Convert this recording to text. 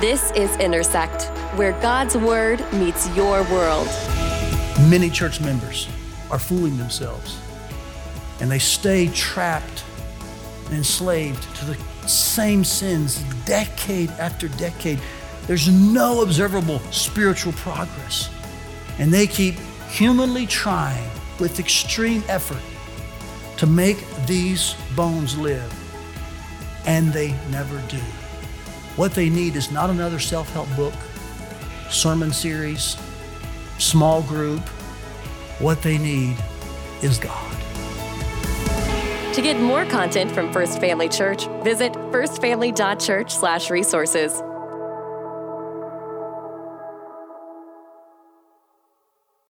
This is Intersect, where God's Word meets your world. Many church members are fooling themselves, and they stay trapped and enslaved to the same sins decade after decade. There's no observable spiritual progress, and they keep humanly trying with extreme effort to make these bones live, and they never do. What they need is not another self-help book, sermon series, small group. What they need is God. To get more content from First Family Church, visit firstfamily.church/resources.